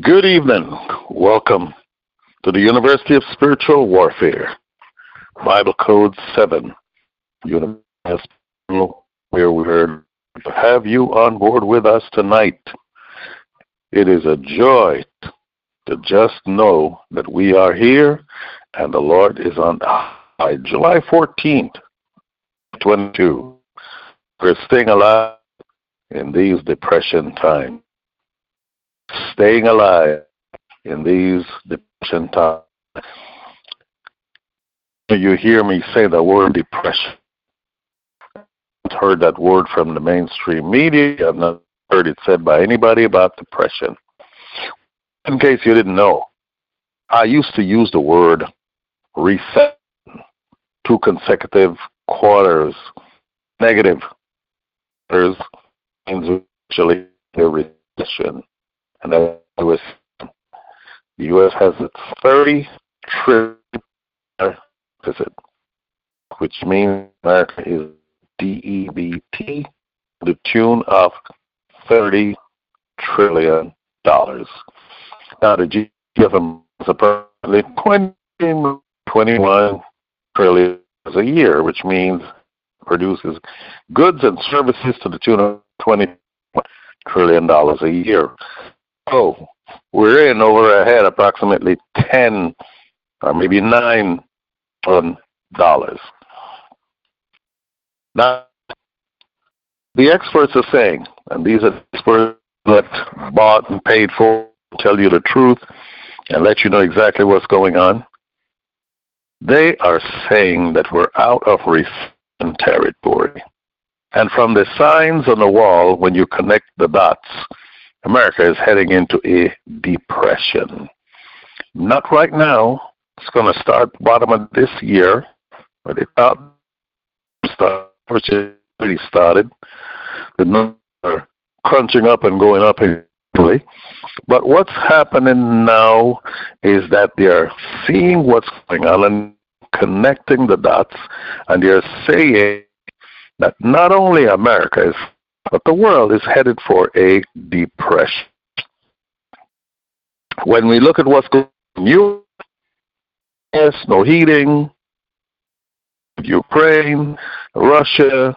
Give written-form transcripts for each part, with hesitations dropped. Good evening. Welcome to the University of Spiritual Warfare, Bible Code 7, where we're to have you on board with us tonight. It is a joy to just know that we are here and the Lord is on high. July 14th, 22. We're staying alive in these depression times. Staying alive in these depression times. You hear me say the word depression. I've heard that word from the mainstream media. I've not heard it said by anybody about depression. In case you didn't know, I used to use the word recession, 2 consecutive quarters, negative quarters, means actually a recession. And that was, the U.S. has its $30 trillion deficit, which means America is DEBT to the tune of $30 trillion. Now, the GFM is approximately 21 trillion a year, which means produces goods and services to the tune of $20 trillion a year. So we're in over ahead approximately 10 or maybe $9 trillion. Now, the experts are saying, and these are experts that bought and paid for, tell you the truth and let you know exactly what's going on. They are saying that we're out of recession territory. And from the signs on the wall, when you connect the dots, America is heading into a depression. Not right now. It's going to start bottom of this year, but it's not already started. The numbers are crunching up and going up. But what's happening now is that they are seeing what's going on and connecting the dots, and they are saying that not only America is, but the world is headed for a depression. When we look at what's going on in Europe, yes, no heating, Ukraine, Russia,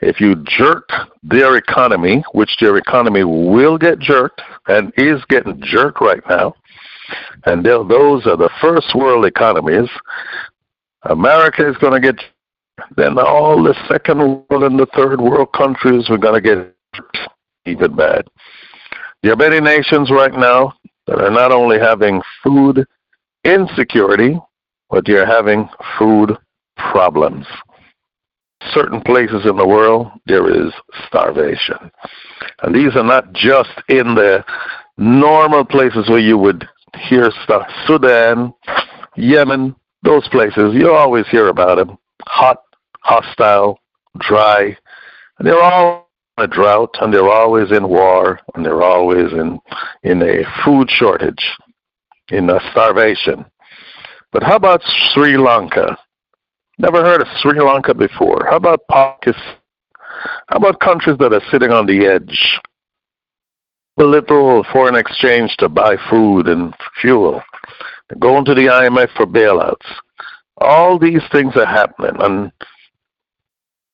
if you jerk their economy, which their economy will get jerked and is getting jerked right now, and those are the first world economies, America is going to get jerked. Then all the second world and the third world countries are going to get jerked even bad. There are many nations right now that are not only having food insecurity, but they're having food problems. Certain places in the world, there is starvation. And these are not just in the normal places where you would hear stuff. Sudan, Yemen, those places, you always hear about them. Hot, hostile, dry. And they're all in a drought, and they're always in war, and they're always in a food shortage, in a starvation. But how about Sri Lanka? Never heard of Sri Lanka before. How about Pakistan? How about countries that are sitting on the edge? A little foreign exchange to buy food and fuel. They're going to the IMF for bailouts. All these things are happening. And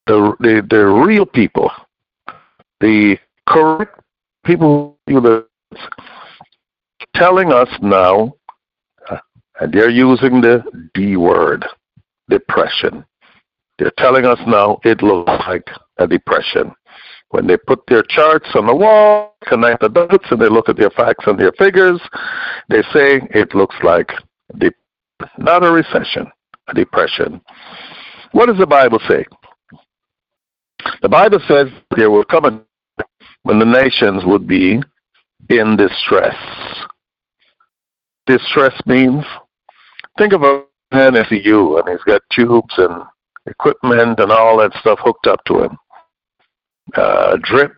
the real people, the correct people, telling us now, and they're using the D word. Depression. They're telling us now it looks like a depression. When they put their charts on the wall, connect the dots, and they look at their facts and their figures, they say it looks like not a recession, a depression. What does the Bible say? The Bible says there will come a day when the nations would be in distress. Distress means, think of a man is you, and he's got tubes and equipment and all that stuff hooked up to him. Drip,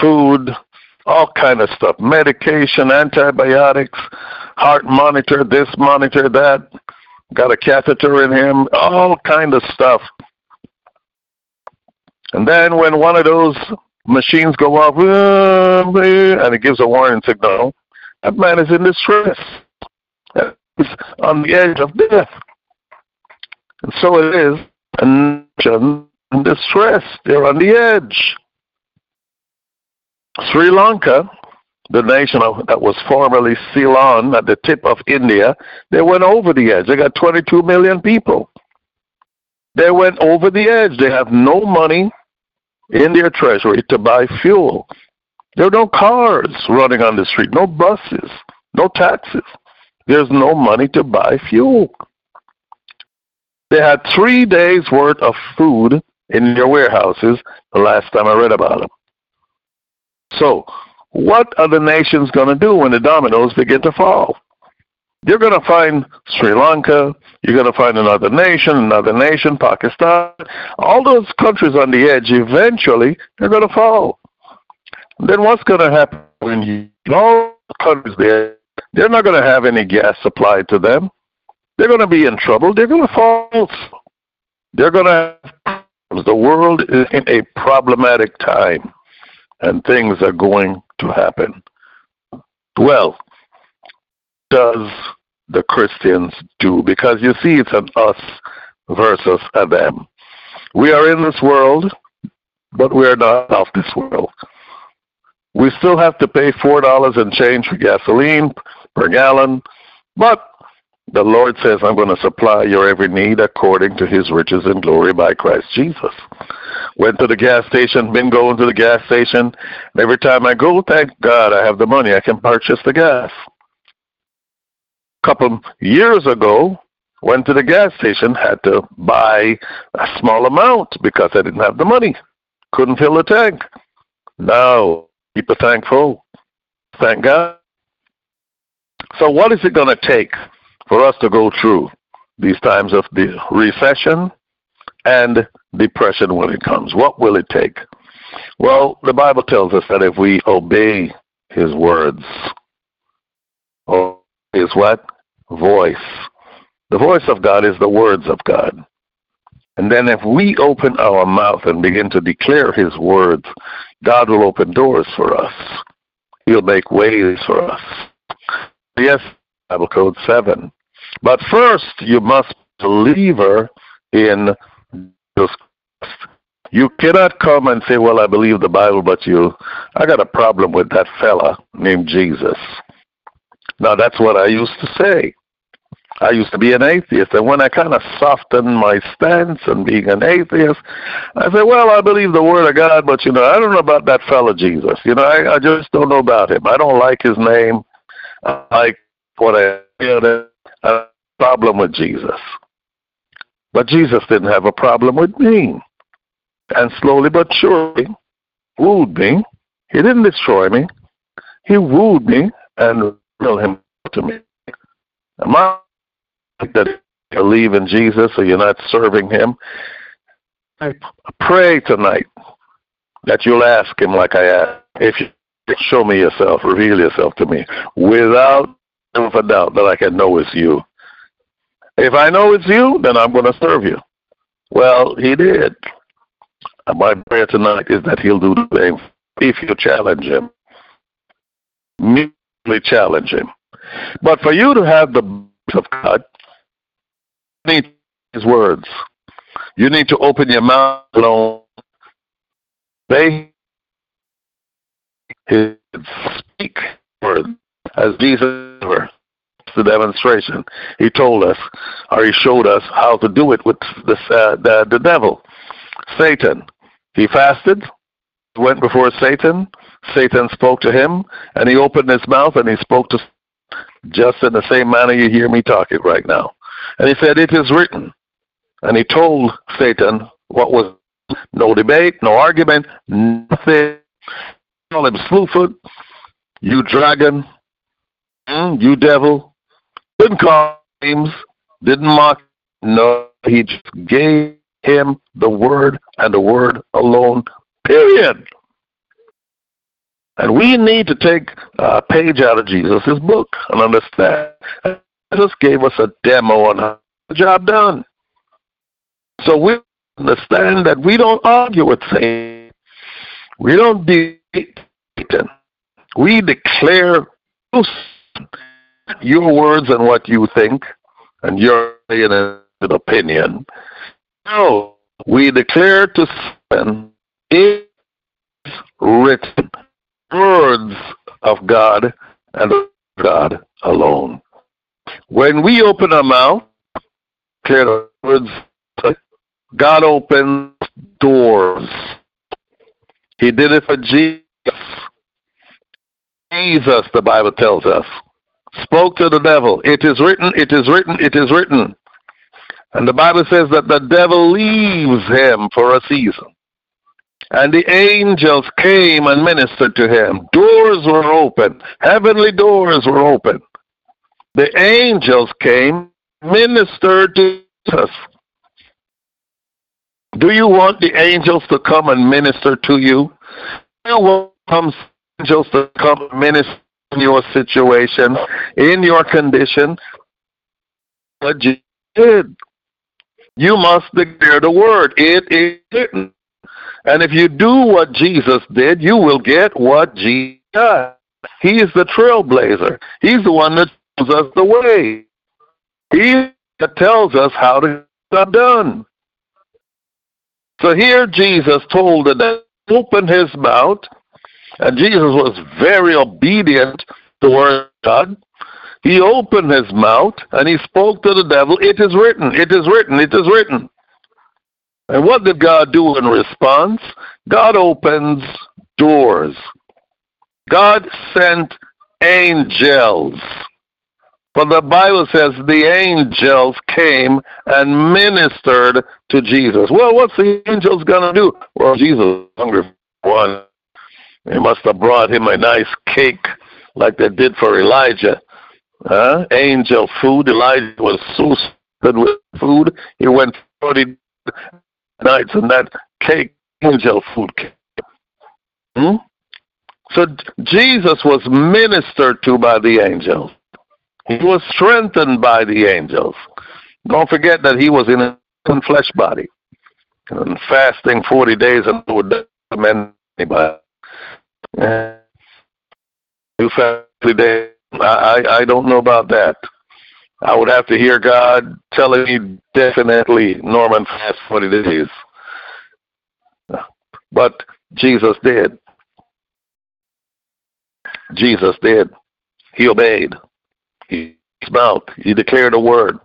food, all kind of stuff. Medication, antibiotics, heart monitor, this monitor, that. Got a catheter in him, all kind of stuff. And then when one of those machines go off, and it gives a warning signal. That man is in distress. He's on the edge of death. And so it is, a nation in distress. They're on the edge. Sri Lanka, the nation that was formerly Ceylon at the tip of India, they went over the edge. They got 22 million people. They went over the edge. They have no money in their treasury to buy fuel. There are no cars running on the street, no buses, no taxes. There's no money to buy fuel. They had 3 days' worth of food in their warehouses the last time I read about them. So what are the nations going to do when the dominoes begin to fall? You're going to find Sri Lanka, you're going to find another nation, Pakistan. All those countries on the edge, eventually, they're going to fall. Then what's going to happen when all countries there, they're not going to have any gas supplied to them. They're going to be in trouble. They're going to fall. They're going to have problems. The world is in a problematic time, and things are going to happen. Well, does the Christians do? Because you see, it's an us versus a them. We are in this world, but we are not of this world. We still have to pay $4 and change for gasoline per gallon, but the Lord says, I'm going to supply your every need according to his riches and glory by Christ Jesus. Went to the gas station, been going to the gas station. Every time I go, thank God I have the money. I can purchase the gas. Couple years ago, went to the gas station, had to buy a small amount because I didn't have the money. Couldn't fill the tank. Now, people thankful. Thank God. So what is it going to take for us to go through these times of the recession and depression when it comes? What will it take? Well, the Bible tells us that if we obey his words, or his what? Voice. The voice of God is the words of God. And then if we open our mouth and begin to declare his words, God will open doors for us. He'll make ways for us. Yes, Bible Code 7. But first, you must be a believer in Jesus Christ. You cannot come and say, well, I believe the Bible, but I got a problem with that fella named Jesus. Now, that's what I used to say. I used to be an atheist, and when I kind of softened my stance on being an atheist, I said, well, I believe the Word of God, but, I don't know about that fellow Jesus. I just don't know about him. I don't like his name. I like what I had a problem with Jesus. But Jesus didn't have a problem with me. And slowly but surely, wooed me. He didn't destroy me. He wooed me and revealed him to me. Am I that you believe in Jesus or you're not serving him? I pray tonight that you'll ask him like I asked. If you show me yourself, reveal yourself to me without a doubt that I can know it's you. If I know it's you, then I'm going to serve you. Well, he did. And my prayer tonight is that he'll do the same if you challenge him. Mutually challenge him. But for you to have the voice of God, you need his words. You need to open your mouth alone. They speak words as Jesus ever. The demonstration. He told us, or he showed us how to do it with this, the devil, Satan. He fasted, went before Satan. Satan spoke to him, and he opened his mouth and he spoke to just in the same manner you hear me talking right now. And he said, it is written. And he told Satan what was, no debate, no argument, nothing. He called him Slewfoot, you dragon, you devil. Didn't call names, didn't mock. No, he just gave him the word and the word alone, period. And we need to take a page out of Jesus' book and understand. Jesus gave us a demo on how to get the job done. So we understand that we don't argue with Satan. We don't debate. We declare your words and what you think and your opinion. No, we declare to Satan, it is written, words of God and God alone. When we open our mouth, declare the words, God opens doors. He did it for Jesus. Jesus, the Bible tells us, spoke to the devil. It is written, it is written, it is written. And the Bible says that the devil leaves him for a season. And the angels came and ministered to him. Doors were open. Heavenly doors were open. The angels came, ministered to Jesus. Do you want the angels to come and minister to you? Do you want some angels to come and minister in your situation, in your condition? But you did. You must declare the word. It is written. And if you do what Jesus did, you will get what Jesus does. He is the trailblazer. He's the one that shows us the way. He tells us how to get done. So here Jesus told the devil, open his mouth, and Jesus was very obedient to the word of God. He opened his mouth, and he spoke to the devil, it is written, it is written, it is written. And what did God do in response? God opens doors. God sent angels. But the Bible says the angels came and ministered to Jesus. Well, what's the angels going to do? Well, Jesus was hungry for one. They must have brought him a nice cake like they did for Elijah. Angel food. Elijah was so good with food. He went 40 nights and that cake, angel food came. So Jesus was ministered to by the angels. He was strengthened by the angels. Don't forget that he was in a flesh body and fasting 40 days and would recommend anybody. You fast 40 days. I don't know about that. I would have to hear God telling me definitely Norman fast 40 days. But Jesus did. Jesus did. He obeyed. He smelt. He declared a word.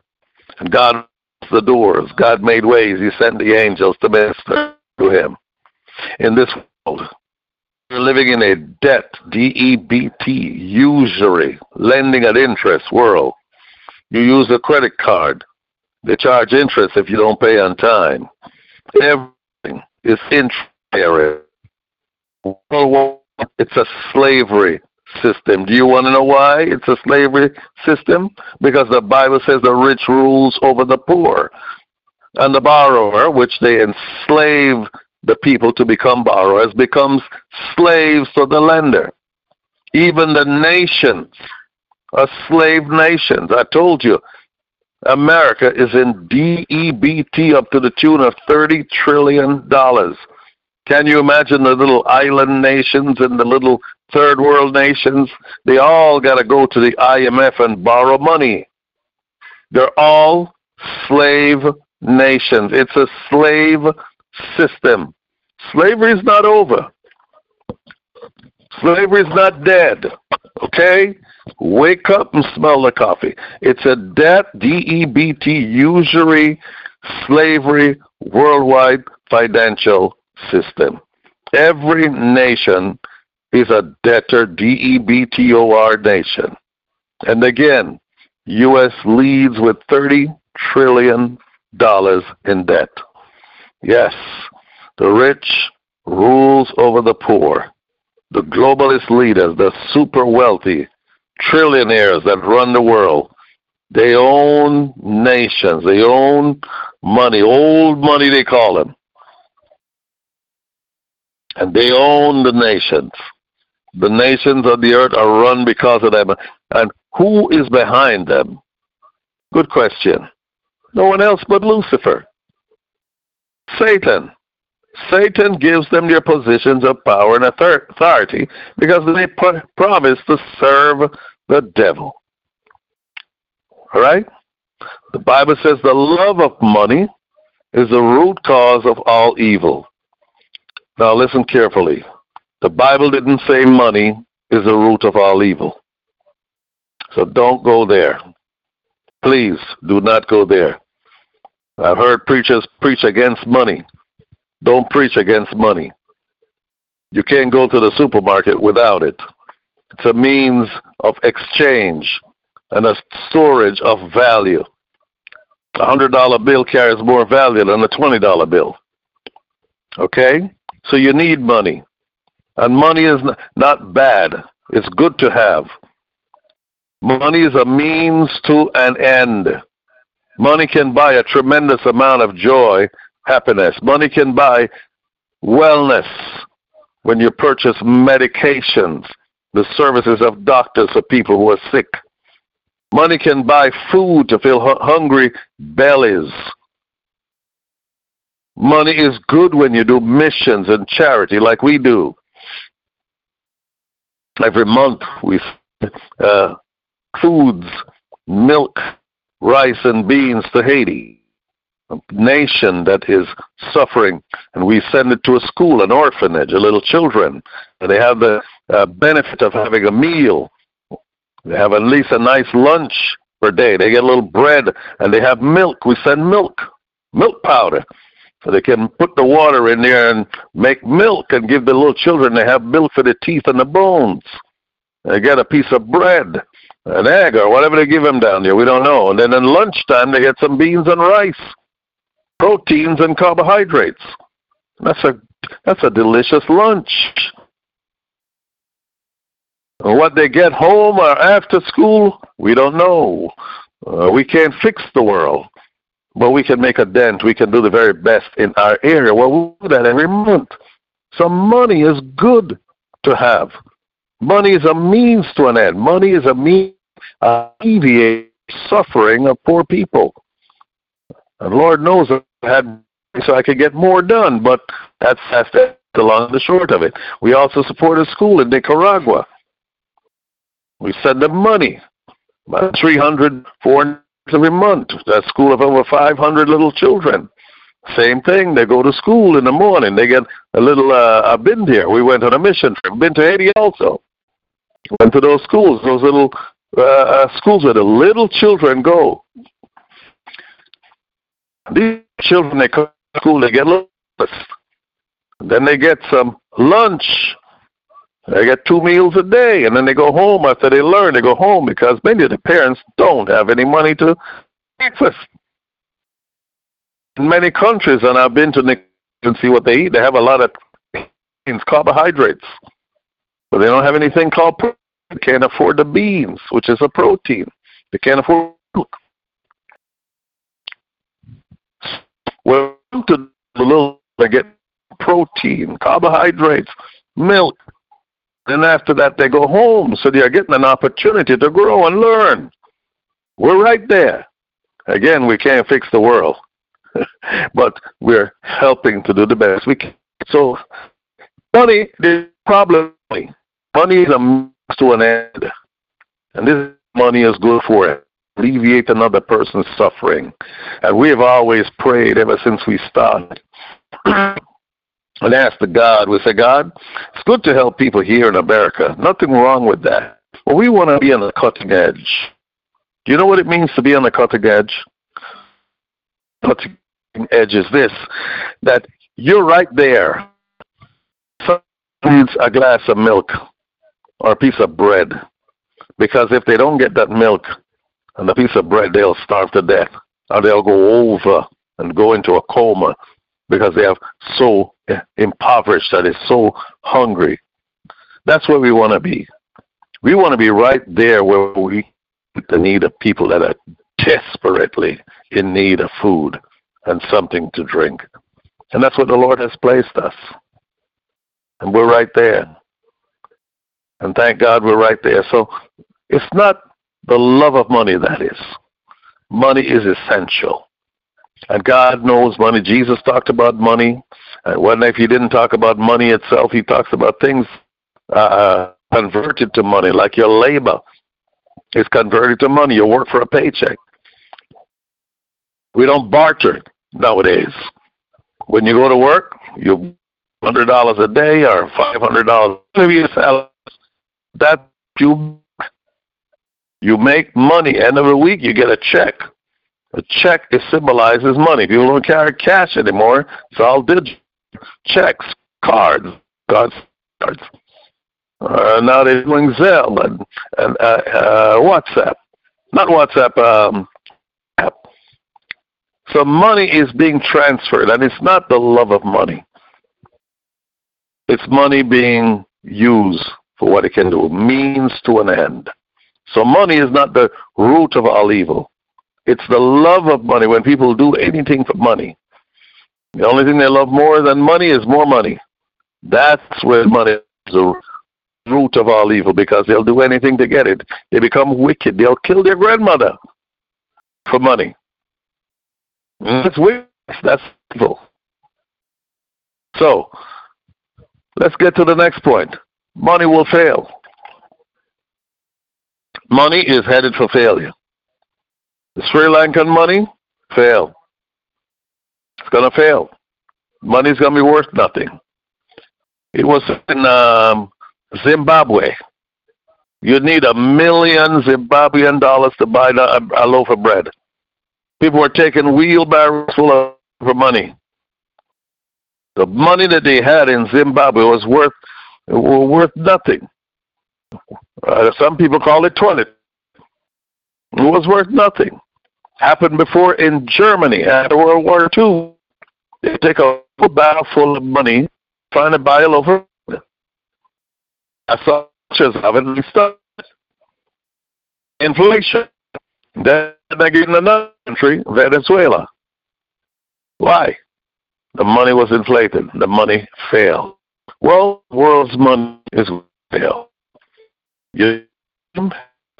And God opened the doors. God made ways. He sent the angels to minister to him. In this world, we're living in a debt, DEBT, usury, lending at interest world. You use a credit card. They charge interest if you don't pay on time. Everything is interest. It's a slavery system. Do you want to know why it's a slavery system? Because the Bible says the rich rules over the poor and the borrower, which they enslave the people to become borrowers, becomes slaves to the lender. Even the nations are slave nations. I told you, America is in DEBT up to the tune of $30 trillion. Can you imagine the little island nations and the little third world nations? They all got to go to the IMF and borrow money. They're all slave nations. It's a slave system. Slavery is not over. Slavery is not dead. Okay? Wake up and smell the coffee. It's a debt, D-E-B-T, usury, slavery, worldwide financial system. Every nation is a debtor, D-E-B-T-O-R nation. And again, U.S. leads with $30 trillion in debt. Yes, the rich rules over the poor. The globalist leaders, the super wealthy, trillionaires that run the world, they own nations, they own money, old money they call them. And they own the nations. The nations of the earth are run because of them. And who is behind them? Good question. No one else but Lucifer. Satan. Satan gives them their positions of power and authority because they promise to serve the devil. All right? The Bible says the love of money is the root cause of all evil. Now listen carefully. The Bible didn't say money is the root of all evil. So don't go there. Please do not go there. I've heard preachers preach against money. Don't preach against money. You can't go to the supermarket without it. It's a means of exchange and a storage of value. A $100 bill carries more value than a $20 bill. Okay? So you need money. And money is not bad. It's good to have. Money is a means to an end. Money can buy a tremendous amount of joy, happiness. Money can buy wellness when you purchase medications, the services of doctors for people who are sick. Money can buy food to fill hungry bellies. Money is good when you do missions and charity like we do. Every month we foods, milk, rice, and beans to Haiti, a nation that is suffering, and we send it to a school, an orphanage, little children, and they have the benefit of having a meal. They have at least a nice lunch per day. They get a little bread, and they have milk. We send milk powder, so they can put the water in there and make milk and give the little children. They have milk for the teeth and the bones. They get a piece of bread, an egg, or whatever they give them down there. We don't know. And then at lunchtime, they get some beans and rice, proteins and carbohydrates. That's a delicious lunch. And what they get home or after school, we don't know. We can't fix the world, but we can make a dent. We can do the very best in our area. Well, we do that every month. So money is good to have. Money is a means to an end. Money is a means to alleviate suffering of poor people. And Lord knows I had so I could get more done, but that's the long and the short of it. We also support a school in Nicaragua. We send them money, about $300-$400 every month. That school of over 500 little children. Same thing. They go to school in the morning. They get a little. I've been there. We went on a mission trip. Been to Haiti also. Went to those schools. Those little schools where the little children go. These children, they come to school. They get a little. Then they get some lunch. They get 2 meals a day, and then they go home after they learn. They go home because many of the parents don't have any money to breakfast. In many countries, and I've been to Nicaragua and see what they eat, they have a lot of carbohydrates, but they don't have anything called protein. They can't afford the beans, which is a protein. They can't afford milk. Well, they get protein, carbohydrates, milk. Then after that, they go home, so they are getting an opportunity to grow and learn. We're right there. Again, we can't fix the world. But we're helping to do the best we can. So money is probably money is a means to an end, and this money is good for it. Alleviate another person's suffering, and we have always prayed ever since we started and asked to God. We say, God, it's good to help people here in America. Nothing wrong with that, but we want to be on the cutting edge. Do you know what it means to be on the cutting edge? Cutting edge is this, that you're right there. Someone needs a glass of milk or a piece of bread, because if they don't get that milk and a piece of bread, they'll starve to death, or they'll go over and go into a coma because they are so impoverished, that is so hungry. That's where we want to be. We want to be right there where we the need of people that are desperately in need of food and something to drink. And that's where the Lord has placed us. And we're right there. And thank God we're right there. So it's not the love of money that is. Money is essential. And God knows money. Jesus talked about money. One, if he didn't talk about money itself, he talks about things converted to money, like your labor is converted to money. You work for a paycheck. We don't barter nowadays. When you go to work, you $100 a day or $500. That you make money. End of the week, you get a check. A check symbolizes money. People don't carry cash anymore. It's all digital. Checks, cards. Now they're doing Zelle and WhatsApp. Not WhatsApp, app. So money is being transferred, and it's not the love of money. It's money being used for what it can do, means to an end. So money is not the root of all evil. It's the love of money. When people do anything for money, the only thing they love more than money is more money. That's where money is the root of all evil, because they'll do anything to get it. They become wicked. They'll kill their grandmother for money. That's wicked. That's evil. So let's get to the next point. Money will fail. Money is headed for failure. The Sri Lankan money, fail. It's going to fail. Money's going to be worth nothing. It was in Zimbabwe. You'd need $1 million Zimbabwean dollars to buy a loaf of bread. People were taking wheelbarrows full of money. The money that they had in Zimbabwe was worth nothing. Some people call it toilet. It was worth nothing. Happened before in Germany after World War II. They take a barrel full of money trying to buy a loaf of bread. I saw pictures of it and stuff. Inflation. Then they get in another country, Venezuela. Why? The money was inflated. The money failed. Well, the world's money is going to fail. It's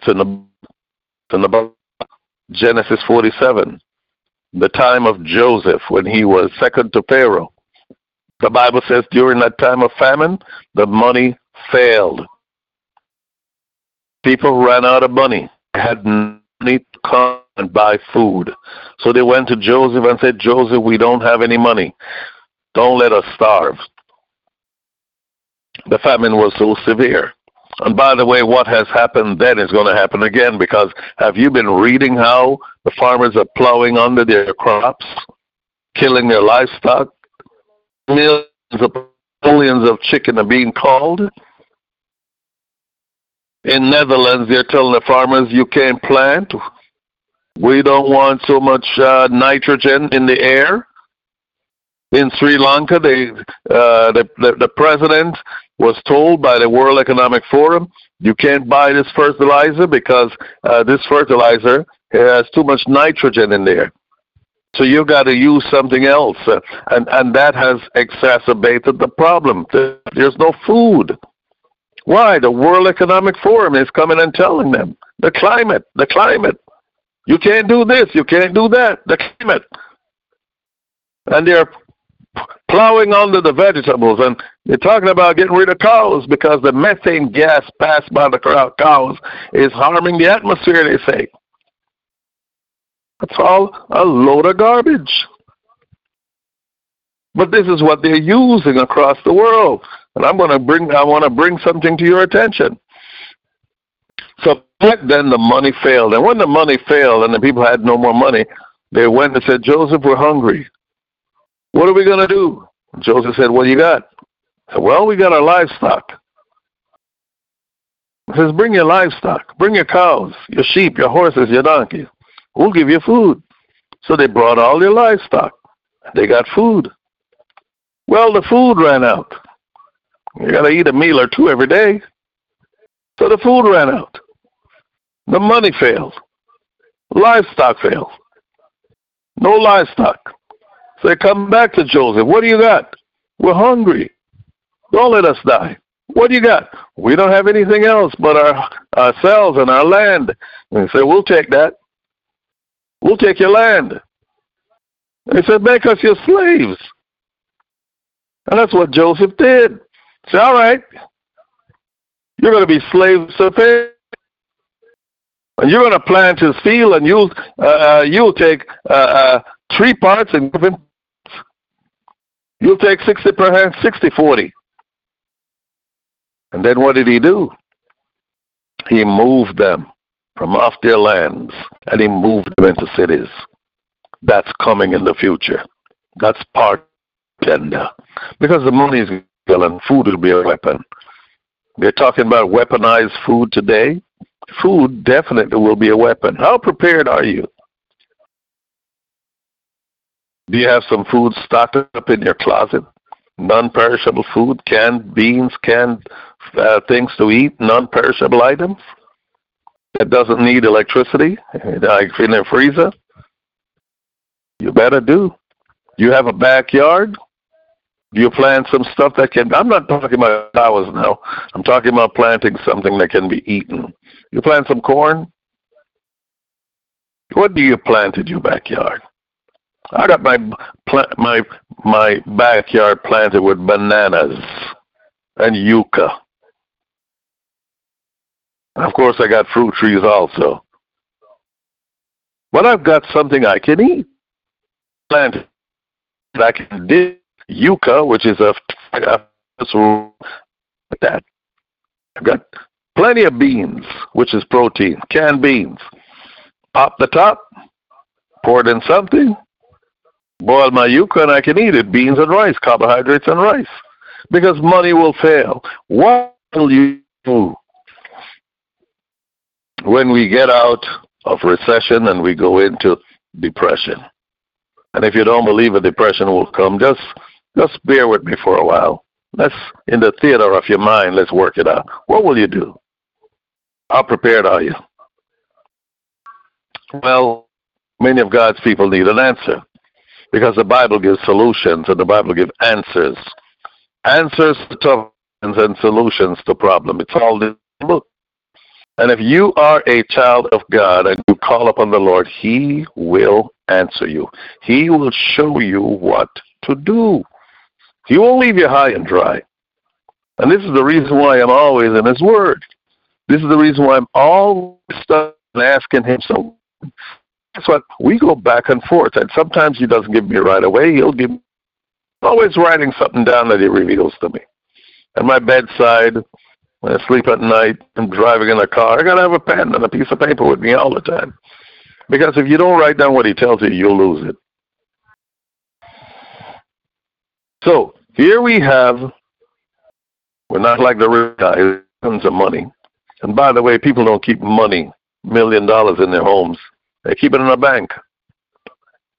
in the Genesis 47, the time of Joseph when he was second to Pharaoh. The Bible says during that time of famine, the money failed. People ran out of money. They had no money to come and buy food. So they went to Joseph and said, Joseph, we don't have any money. Don't let us starve. The famine was so severe. And by the way, what has happened then is going to happen again, because have you been reading how the farmers are plowing under their crops, killing their livestock? Millions of chicken are being culled. In Netherlands, they're telling the farmers, you can't plant. We don't want so much nitrogen in the air. In Sri Lanka, the president was told by the World Economic Forum, you can't buy this fertilizer because this fertilizer has too much nitrogen in there. So you've got to use something else. And that has exacerbated the problem. There's no food. Why? The World Economic Forum is coming and telling them, the climate. You can't do this, you can't do that, the climate. And they're plowing under the vegetables, and they're talking about getting rid of cows because the methane gas passed by the cows is harming the atmosphere, they say. That's all a load of garbage. But this is what they're using across the world, and I want to bring something to your attention. So back then the money failed, and when the money failed and the people had no more money, they went and said, Joseph, we're hungry. What are we going to do? Joseph said, what do you got? I said, well, we got our livestock. He says, bring your livestock. Bring your cows, your sheep, your horses, your donkeys. We'll give you food. So they brought all their livestock. They got food. Well, the food ran out. You got to eat a meal or two every day. So the food ran out. The money failed. Livestock failed. No livestock. So they come back to Joseph. What do you got? We're hungry. Don't let us die. What do you got? We don't have anything else but ourselves and our land. And they say, we'll take that. We'll take your land. And they said, make us your slaves. And that's what Joseph did. He said, all right, you're going to be slaves to Pharaoh. And you're going to plant his field, and you'll take 3 parts and give him. You'll take 60%, 60-40. And then what did he do? He moved them from off their lands, and he moved them into cities. That's coming in the future. That's part agenda. Because the money is and food will be a weapon. They're talking about weaponized food today. Food definitely will be a weapon. How prepared are you? Do you have some food stocked up in your closet? Non-perishable food, canned beans, canned things to eat, non-perishable items that doesn't need electricity, like in a freezer. You better do. You have a backyard. You plant some stuff that can, I'm not talking about flowers now. I'm talking about planting something that can be eaten. You plant some corn. What do you plant in your backyard? I got my backyard planted with bananas and yucca. Of course, I got fruit trees also. But I've got something I can eat. Planted that I can dig. Yucca, which is that. I've got plenty of beans, which is protein, canned beans. Pop the top, pour it in something, boil my yucca, and I can eat it. Beans and rice, carbohydrates and rice. Because money will fail. What will you do when we get out of recession and we go into depression? And if you don't believe a depression will come, just bear with me for a while. Let's, in the theater of your mind, let's work it out. What will you do? How prepared are you? Well, many of God's people need an answer because the Bible gives solutions and the Bible gives answers. Answers to tough and solutions to problems. It's all in the book. And if you are a child of God and you call upon the Lord, He will answer you. He will show you what to do. He won't leave you high and dry. And this is the reason why I'm always in His Word. This is the reason why I'm always asking Him. So that's what we go back and forth. And sometimes He doesn't give me right away. He'll give me, always writing something down that He reveals to me. At my bedside, when I sleep at night, I'm driving in a car. I got to have a pen and a piece of paper with me all the time. Because if you don't write down what He tells you, you'll lose it. So here we have, we're not like the rich guy, tons of money. And by the way, people don't keep money, $1 million in their homes. They keep it in a bank.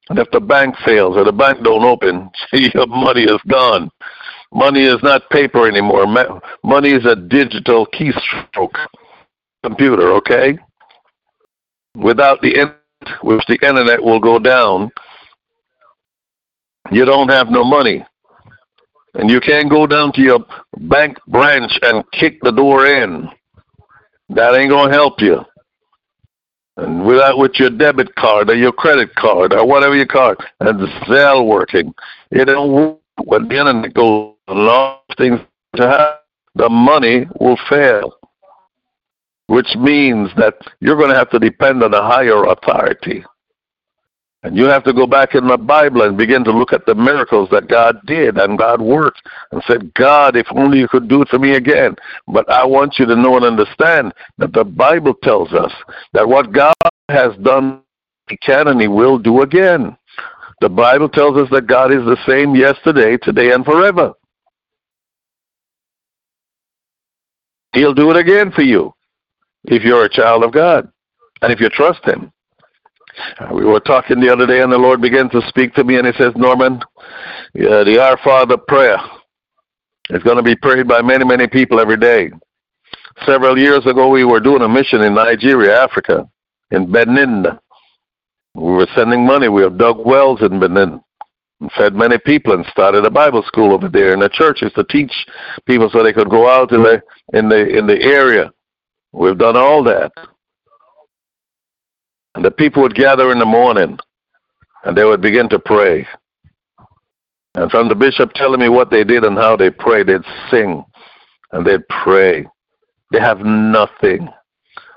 And if the bank fails or the bank don't open, your money is gone. Money is not paper anymore. Money is a digital keystroke computer, okay? Without the internet, which the internet will go down, you don't have no money. And you can't go down to your bank branch and kick the door in. That ain't going to help you. And without with your debit card or your credit card or whatever your card, and the Zelle working, it don't work. When the internet goes, a lot of things to happen, the money will fail. Which means that you're going to have to depend on a higher authority. And you have to go back in the Bible and begin to look at the miracles that God did and God worked and said, God, if only you could do it for me again. But I want you to know and understand that the Bible tells us that what God has done, He can and He will do again. The Bible tells us that God is the same yesterday, today, and forever. He'll do it again for you. If you're a child of God, and if you trust Him. We were talking the other day, and the Lord began to speak to me, and He says, Norman, the Our Father prayer is going to be prayed by many, many people every day. Several years ago, we were doing a mission in Nigeria, Africa, in Benin. We were sending money. We have dug wells in Benin and fed many people and started a Bible school over there in the churches to teach people so they could go out in the area. We've done all that. And the people would gather in the morning, and they would begin to pray. And from the bishop telling me what they did and how they prayed, they'd sing and they'd pray. They have nothing.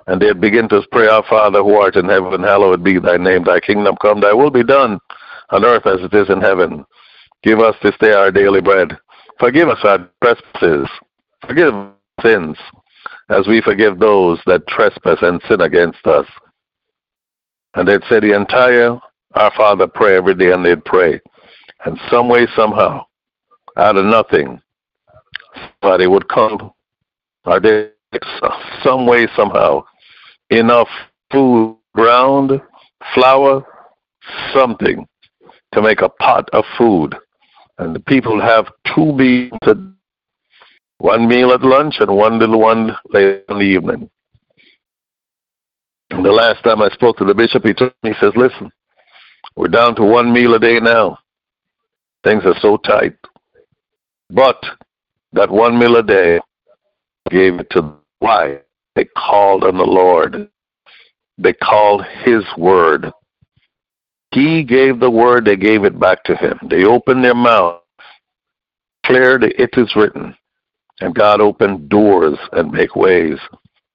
And they'd begin to pray, Our Father who art in heaven, hallowed be thy name, thy kingdom come, thy will be done on earth as it is in heaven. Give us this day our daily bread. Forgive us our trespasses. Forgive our sins as we forgive those that trespass and sin against us. And they'd say the entire Our Father prayer every day, and they'd pray. And some way, somehow, out of nothing, somebody would come, or they, some way, somehow, enough food, ground, flour, something to make a pot of food. And the people have two meals, one meal at lunch and one little one later in the evening. And the last time I spoke to the bishop, he told me, he says, listen, we're down to one meal a day now. Things are so tight. But that one meal a day gave it to the wife. They called on the Lord. They called his word. He gave the word, they gave it back to him. They opened their mouth, declared it is written, and God opened doors and make ways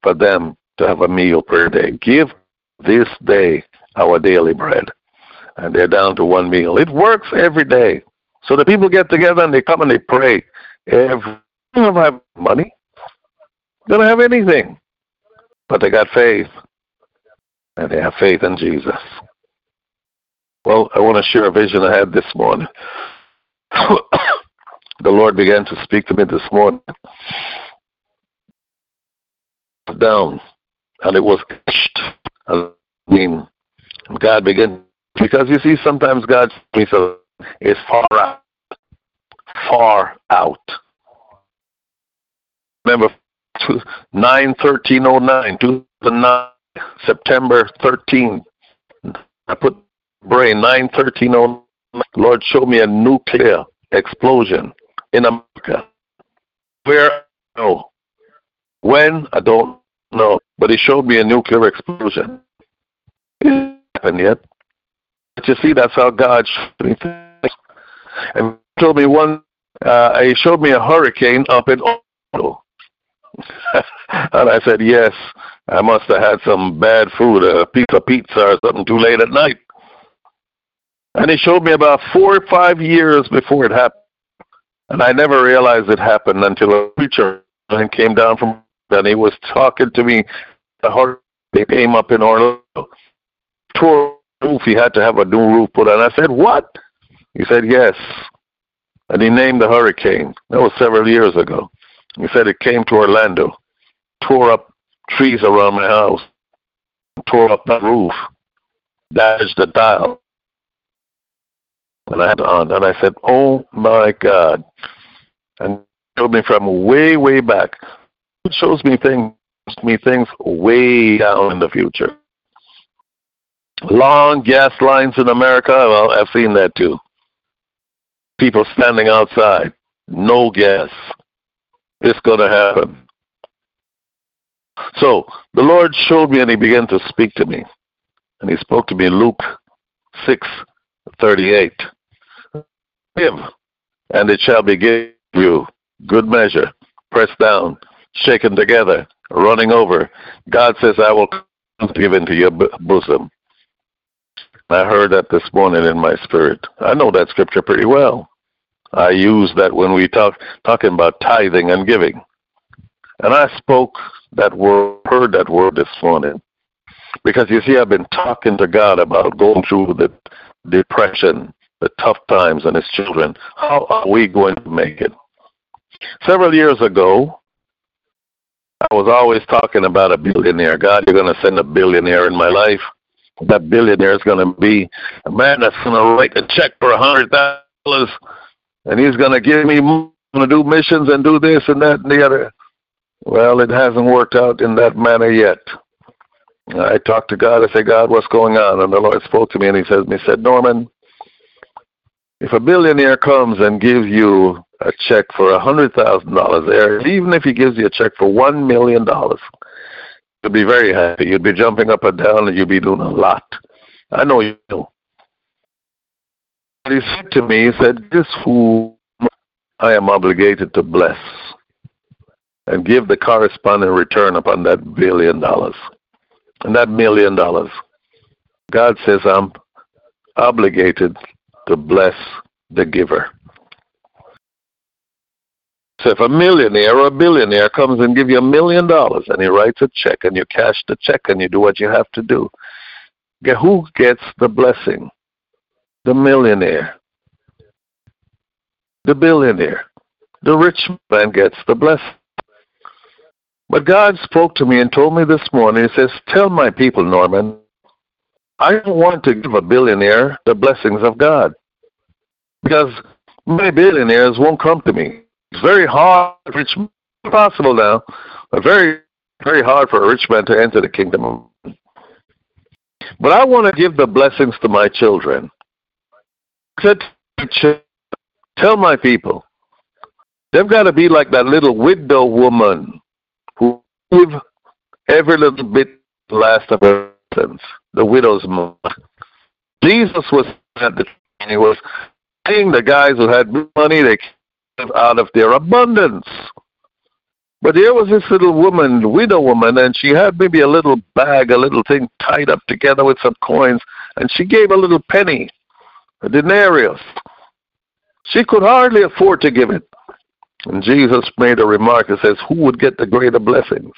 for them to have a meal per day. Give this day our daily bread. And they're down to one meal. It works every day. So the people get together and they come and they pray. They don't have money. They don't have anything. But they got faith. And they have faith in Jesus. Well, I want to share a vision I had this morning. The Lord began to speak to me this morning. Down. And it was etched. And God began. Because you see, sometimes God is far out. Far out. Remember, 9-13-09, 2009, September 13. I put brain, 9-13-09. Lord, show me a nuclear explosion in America. Where? No. When? I don't know. But he showed me a nuclear explosion. It hasn't happened yet. But you see, that's how God showed me things. And he told me he showed me a hurricane up in Orlando. And I said, yes, I must have had some bad food, a piece of pizza or something too late at night. And he showed me about 4 or 5 years before it happened. And I never realized it happened until a preacher came down from Orlando, and he was talking to me. The hurricane came up in Orlando. Roof, he had to have a new roof put on. I said, what? He said, yes. And he named the hurricane. That was several years ago. He said it came to Orlando, tore up trees around my house, tore up the roof, damaged the tile. And I had on. And I said, oh my God. And he told me from way, way back. It shows me things way down in the future. Long gas lines in America, well, I've seen that too. People standing outside, no gas. It's going to happen. So the Lord showed me and he began to speak to me. And he spoke to me in Luke 6:38. Give, and it shall be given you good measure, pressed down, shaken together, running over. God says, I will give into your bosom. I heard that this morning in my spirit. I know that scripture pretty well. I use that when we talking about tithing and giving. And I heard that word this morning. Because you see, I've been talking to God about going through the depression, the tough times, and his children. How are we going to make it? Several years ago, I was always talking about a billionaire. God, you're going to send a billionaire in my life. That billionaire is going to be a man that's going to write a check for $100,000, and he's going to give me money to do missions and do this and that and the other. Well, it hasn't worked out in that manner yet. I talked to God. I said, God, what's going on? And the Lord spoke to me, and he said, Norman, if a billionaire comes and gives you a check for $100,000, even if he gives you a check for $1 million, you'd be very happy. You'd be jumping up and down, and you'd be doing a lot. I know you do. he said to me, he said, this whom I am obligated to bless and give the corresponding return upon that $1 billion. And that $1 million, God says, I'm obligated to bless the giver. So if a millionaire or a billionaire comes and gives you $1 million and he writes a check and you cash the check and you do what you have to do, who gets the blessing? The millionaire. The billionaire. The rich man gets the blessing. But God spoke to me and told me this morning, he says, tell my people, Norman, I don't want to give a billionaire the blessings of God because many billionaires won't come to me. It's very hard, it's impossible now, but very, very hard for a rich man to enter the kingdom of God. But I want to give the blessings to my children. Tell my people, they've got to be like that little widow woman who gave every little bit last of her sentence, the widow's mother. Jesus was at the time, he was saying the guys who had money, they out of their abundance. But here was this little woman, widow woman, and she had maybe a little bag, a little thing tied up together with some coins, and she gave a little penny, a denarius. She could hardly afford to give it. And Jesus made a remark that says, who would get the greater blessings?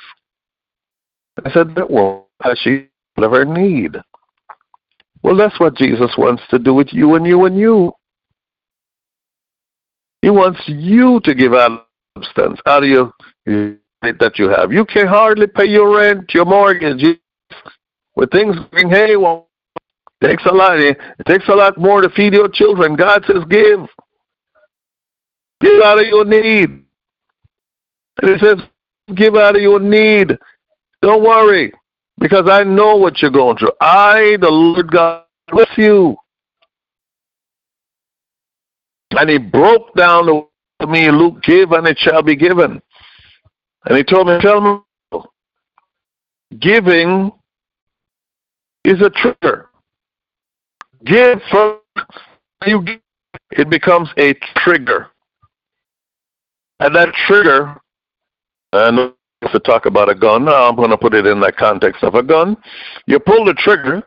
I said, that woman, she out of her need. Well, that's what Jesus wants to do with you and you and you. He wants you to give out substance, out of your that you have. You can hardly pay your rent, your mortgage. When things going haywire, it takes a lot. It takes a lot more to feed your children. God says, give. Give out of your need. And he says, give out of your need. Don't worry, because I know what you're going through. I, the Lord God, bless you. And he broke down the word to me, Luke, give and it shall be given. And he told me, tell me, giving is a trigger. Give first, you give, it becomes a trigger. And that trigger, and to talk about a gun, now I'm going to put it in the context of a gun. You pull the trigger,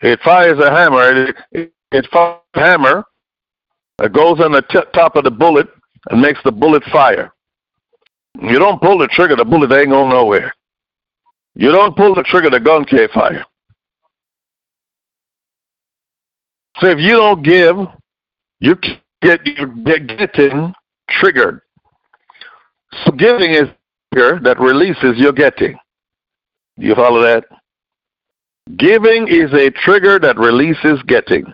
it fires a hammer, it fires a hammer, it goes on the top of the bullet and makes the bullet fire. You don't pull the trigger, the bullet ain't going nowhere. You don't pull the trigger, the gun can't fire. So if you don't give, you you're getting triggered. So giving is trigger that releases your getting. Do you follow that? Giving is a trigger that releases getting.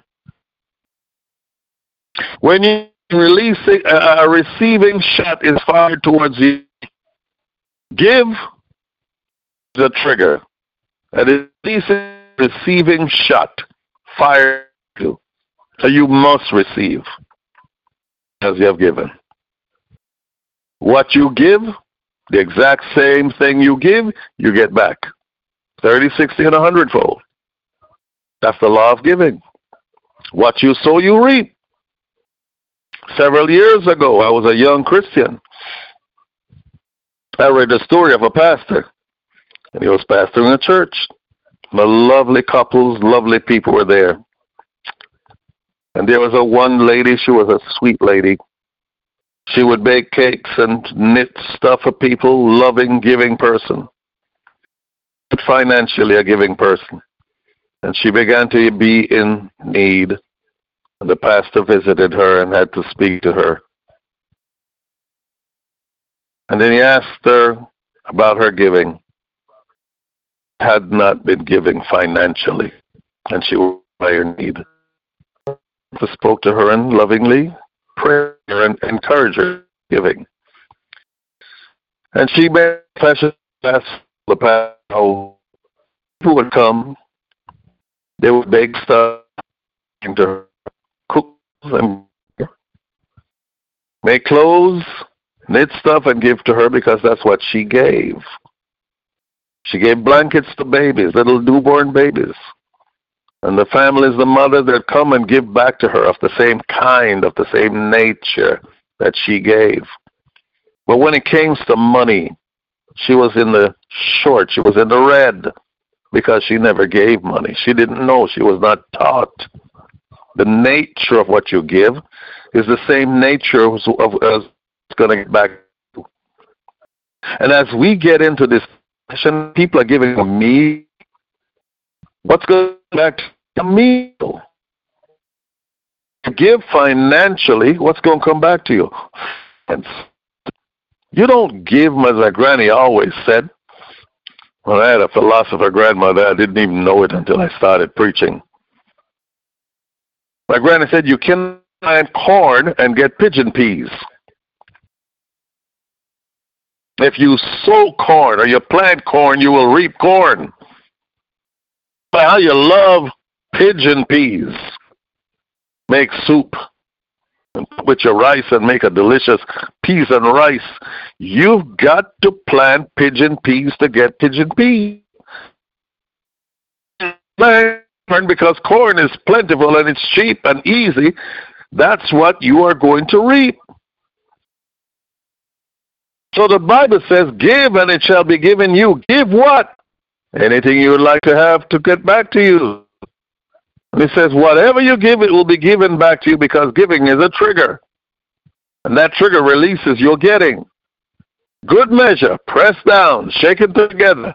When you release a receiving shot is fired towards you, give the trigger. That is receiving shot fired to. So you must receive as you have given. What you give, the exact same thing you give, you get back. 30, 60, and 100-fold. That's the law of giving. What you sow, you reap. Several years ago, I was a young Christian. I read the story of a pastor, and he was pastoring a church. The lovely couples, lovely people were there. And there was a one lady, she was a sweet lady. She would bake cakes and knit stuff for people, loving, giving person. Financially a giving person. And she began to be in need. And the pastor visited her and had to speak to her. And then he asked her about her giving. Had not been giving financially. And she was by her need. He spoke to her and lovingly prayed her and encouraged her giving. And she made a confession to the pastor. People would come, they would bake stuff into her, cook and make clothes, knit stuff and give to her because that's what she gave. She gave blankets to babies, little newborn babies. And the family is the mother that come and give back to her of the same kind, of the same nature that she gave. But when it came to money, she was in the short, she was in the red, because she never gave money. She didn't know. She was not taught. The nature of what you give is the same nature of it's going to get back to. And as we get into this session, people are giving me what's going back to me. To give financially, what's going to come back to you? You don't give, as my granny always said. Well, I had a philosopher grandmother. I didn't even know it until I started preaching. My granny said, you can plant corn and get pigeon peas. If you sow corn or you plant corn, you will reap corn. But how you love pigeon peas. Make soup and put with your rice and make a delicious peas and rice. You've got to plant pigeon peas to get pigeon peas. Because corn is plentiful and it's cheap and easy, that's what you are going to reap. So the Bible says, give and it shall be given you. Give what? Anything you would like to have to get back to you. And it says, whatever you give, it will be given back to you, because giving is a trigger. And that trigger releases your getting. Good measure, pressed down, shaken together,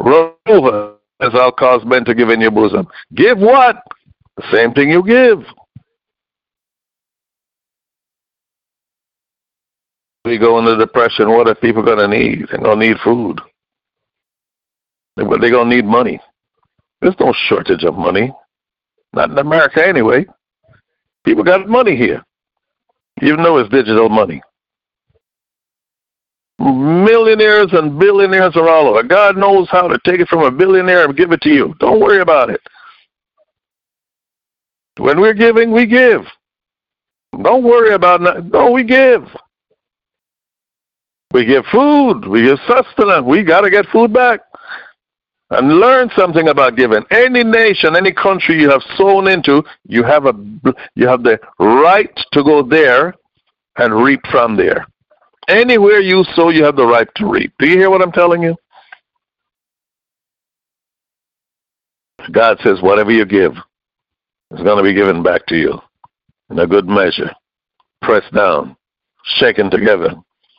roll over, as I'll cause men to give in your bosom. Give what? The same thing you give. We go into depression, what are people going to need? They're going to need food. They're going to need money. There's no shortage of money. Not in America anyway. People got money here. Even though it's digital money. Millionaires and billionaires are all over. God knows how to take it from a billionaire and give it to you. Don't worry about it. When we're giving, we give. Don't worry about it. No, we give. We give food. We give sustenance. We got to get food back. And learn something about giving. Any nation, any country you have sown into, you have the right to go there and reap from there. Anywhere you sow, you have the right to reap. Do you hear what I'm telling you? God says, whatever you give, it's going to be given back to you in a good measure, pressed down, shaken together,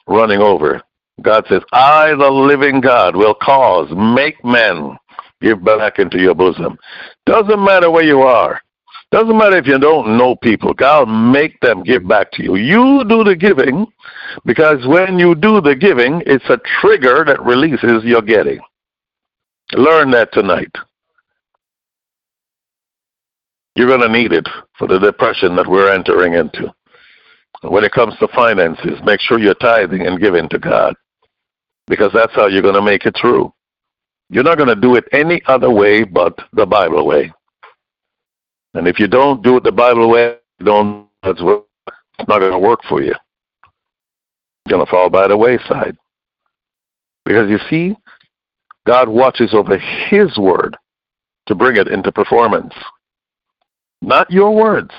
running over. God says, I, the living God, will cause, make men give back into your bosom. Doesn't matter where you are. Doesn't matter if you don't know people. God will make them give back to you. You do the giving, because when you do the giving, it's a trigger that releases your getting. Learn that tonight. You're going to need it for the depression that we're entering into. When it comes to finances, make sure you're tithing and giving to God, because that's how you're going to make it through. You're not going to do it any other way but the Bible way. And if you don't do it the Bible way, it's not going to work for you. You're going to fall by the wayside. Because you see, God watches over His word to bring it into performance. Not your words.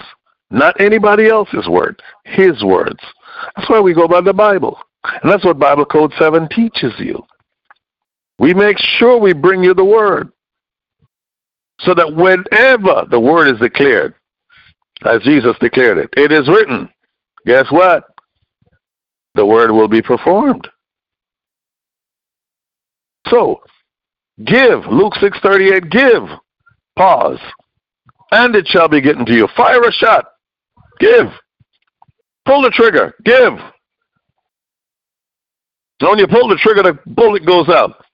Not anybody else's word. His words. That's why we go by the Bible. And that's what Bible Code 7 teaches you. We make sure we bring you the word, so that whenever the word is declared, as Jesus declared it, it is written. Guess what? The word will be performed. So, give. Luke 6:38, give. Pause. And it shall be given to you. Fire a shot. Give. Pull the trigger. Give. So when you pull the trigger, the bullet goes out.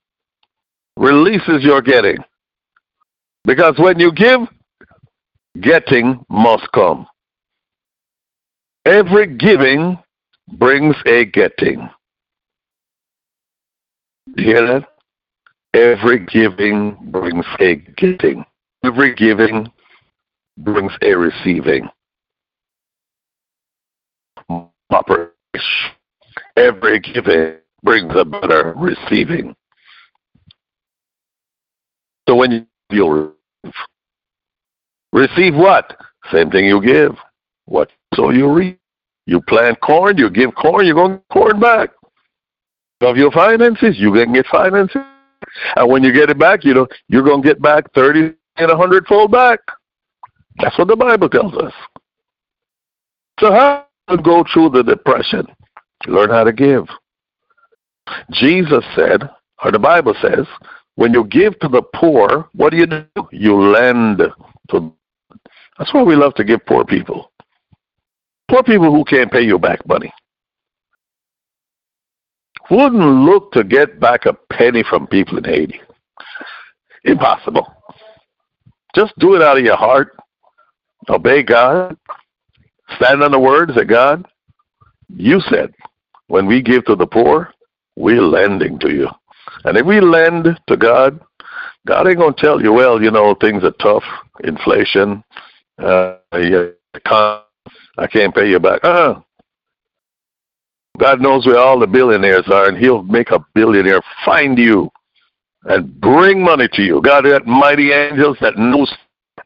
Releases your getting. Because when you give, getting must come. Every giving brings a getting. You hear that? Every giving brings a getting. Every giving brings a receiving. Every giving brings a better receiving. So when you'll receive, Receive what? Same thing you give. What? So you reap. You plant corn, you give corn, you're going to get corn back. Of your finances, you can get finances. And when you get it back, you know, you're going to get back 30 and 100-fold back. That's what the Bible tells us. So how to go through the depression? Learn how to give. Jesus said, or the Bible says, when you give to the poor, what do? You lend to. That's why we love to give poor people. Poor people who can't pay you back money. Wouldn't look to get back a penny from people in Haiti. Impossible. Just do it out of your heart. Obey God. Stand on the word. Say, God, you said, when we give to the poor, we're lending to you. And if we lend to God, God ain't going to tell you, well, you know, things are tough, inflation, I can't pay you back. God knows where all the billionaires are, and he'll make a billionaire find you and bring money to you. God had mighty angels that knows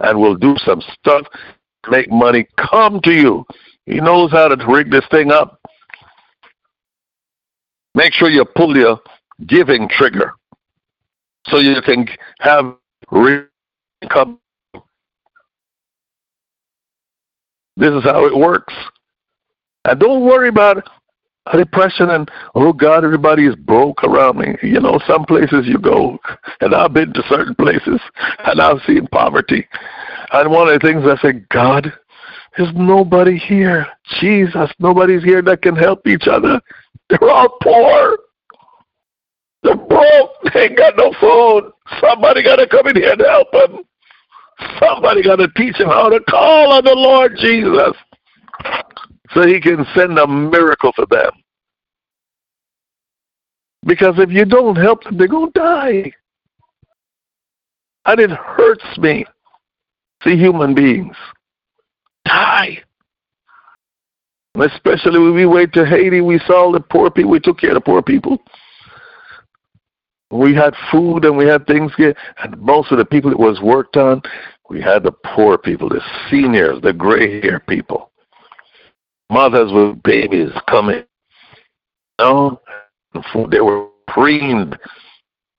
and will do some stuff, make money come to you. He knows how to rig this thing up. Make sure you pull your giving trigger so you can have real income. This is how it works. And don't worry about depression and, oh God, everybody is broke around me. You know, some places you go, and I've been to certain places, and I've seen poverty. And one of the things I say, God, there's nobody here. Jesus, nobody's here that can help each other. They're all poor. They're broke. They ain't got no food. Somebody got to come in here and help them. Somebody got to teach him how to call on the Lord Jesus so he can send a miracle for them. Because if you don't help them, they're going to die. And it hurts me to see human beings die. And especially when we went to Haiti, we saw the poor people. We took care of the poor people. We had food and we had things, and most of the people it was worked on, we had the poor people, the seniors, the gray-haired people, mothers with babies coming. You know, they were preened,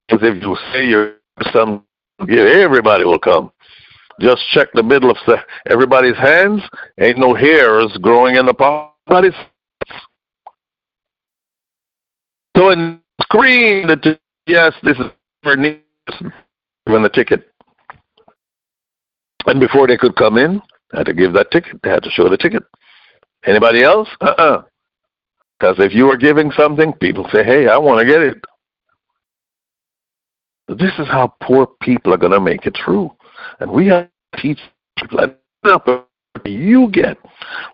because if you say you're something, everybody will come. Just check the middle of everybody's hands. Ain't no hairs growing in the pot. So in the screen, yes, this is for news, given the ticket. And before they could come in, they had to give that ticket. They had to show the ticket. Anybody else? Because if you are giving something, people say, hey, I want to get it. This is how poor people are going to make it through. And we have to teach people that you get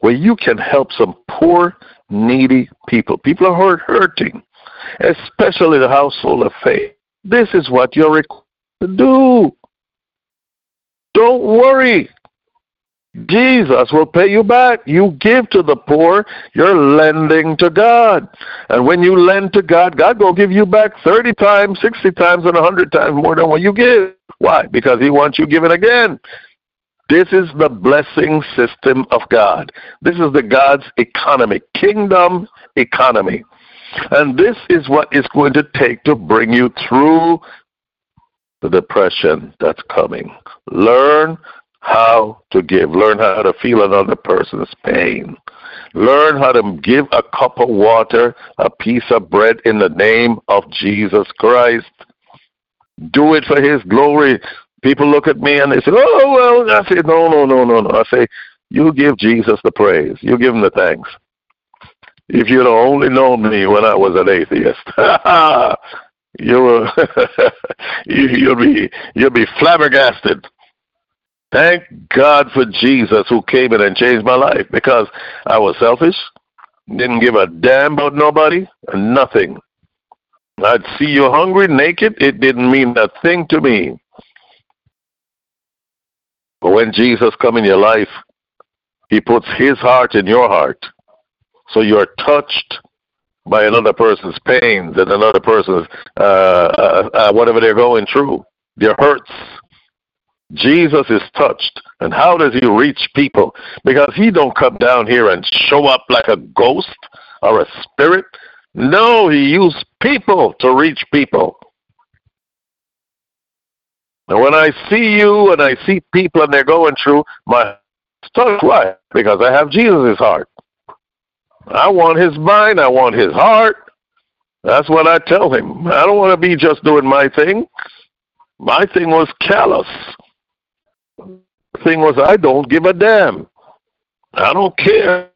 where you can help some poor, needy people. People are hurting, especially the household of faith. This is what you're required to do. Don't worry. Jesus will pay you back. You give to the poor, you're lending to God. And when you lend to God, God will give you back 30 times, 60 times, and 100 times more than what you give. Why? Because he wants you giving again. This is the blessing system of God. This is the God's economy, kingdom economy. And this is what it's going to take to bring you through the depression that's coming. Learn how to give. Learn how to feel another person's pain. Learn how to give a cup of water, a piece of bread in the name of Jesus Christ. Do it for his glory. People look at me and they say, oh, well, I say, no. I say, you give Jesus the praise. You give him the thanks. If you'd only known me when I was an atheist, you'll be flabbergasted. Thank God for Jesus who came in and changed my life, because I was selfish, didn't give a damn about nobody, nothing. I'd see you hungry, naked, it didn't mean a thing to me. But when Jesus come in your life, he puts his heart in your heart. So you are touched by another person's pains and another person's whatever they're going through, their hurts. Jesus is touched. And how does he reach people? Because he don't come down here and show up like a ghost or a spirit. No, he used people to reach people. And when I see you and I see people and they're going through, my heart is touched, right? Because I have Jesus' heart. I want his mind. I want his heart. That's what I tell him. I don't want to be just doing my thing. My thing was callous. My thing was I don't give a damn. I don't care.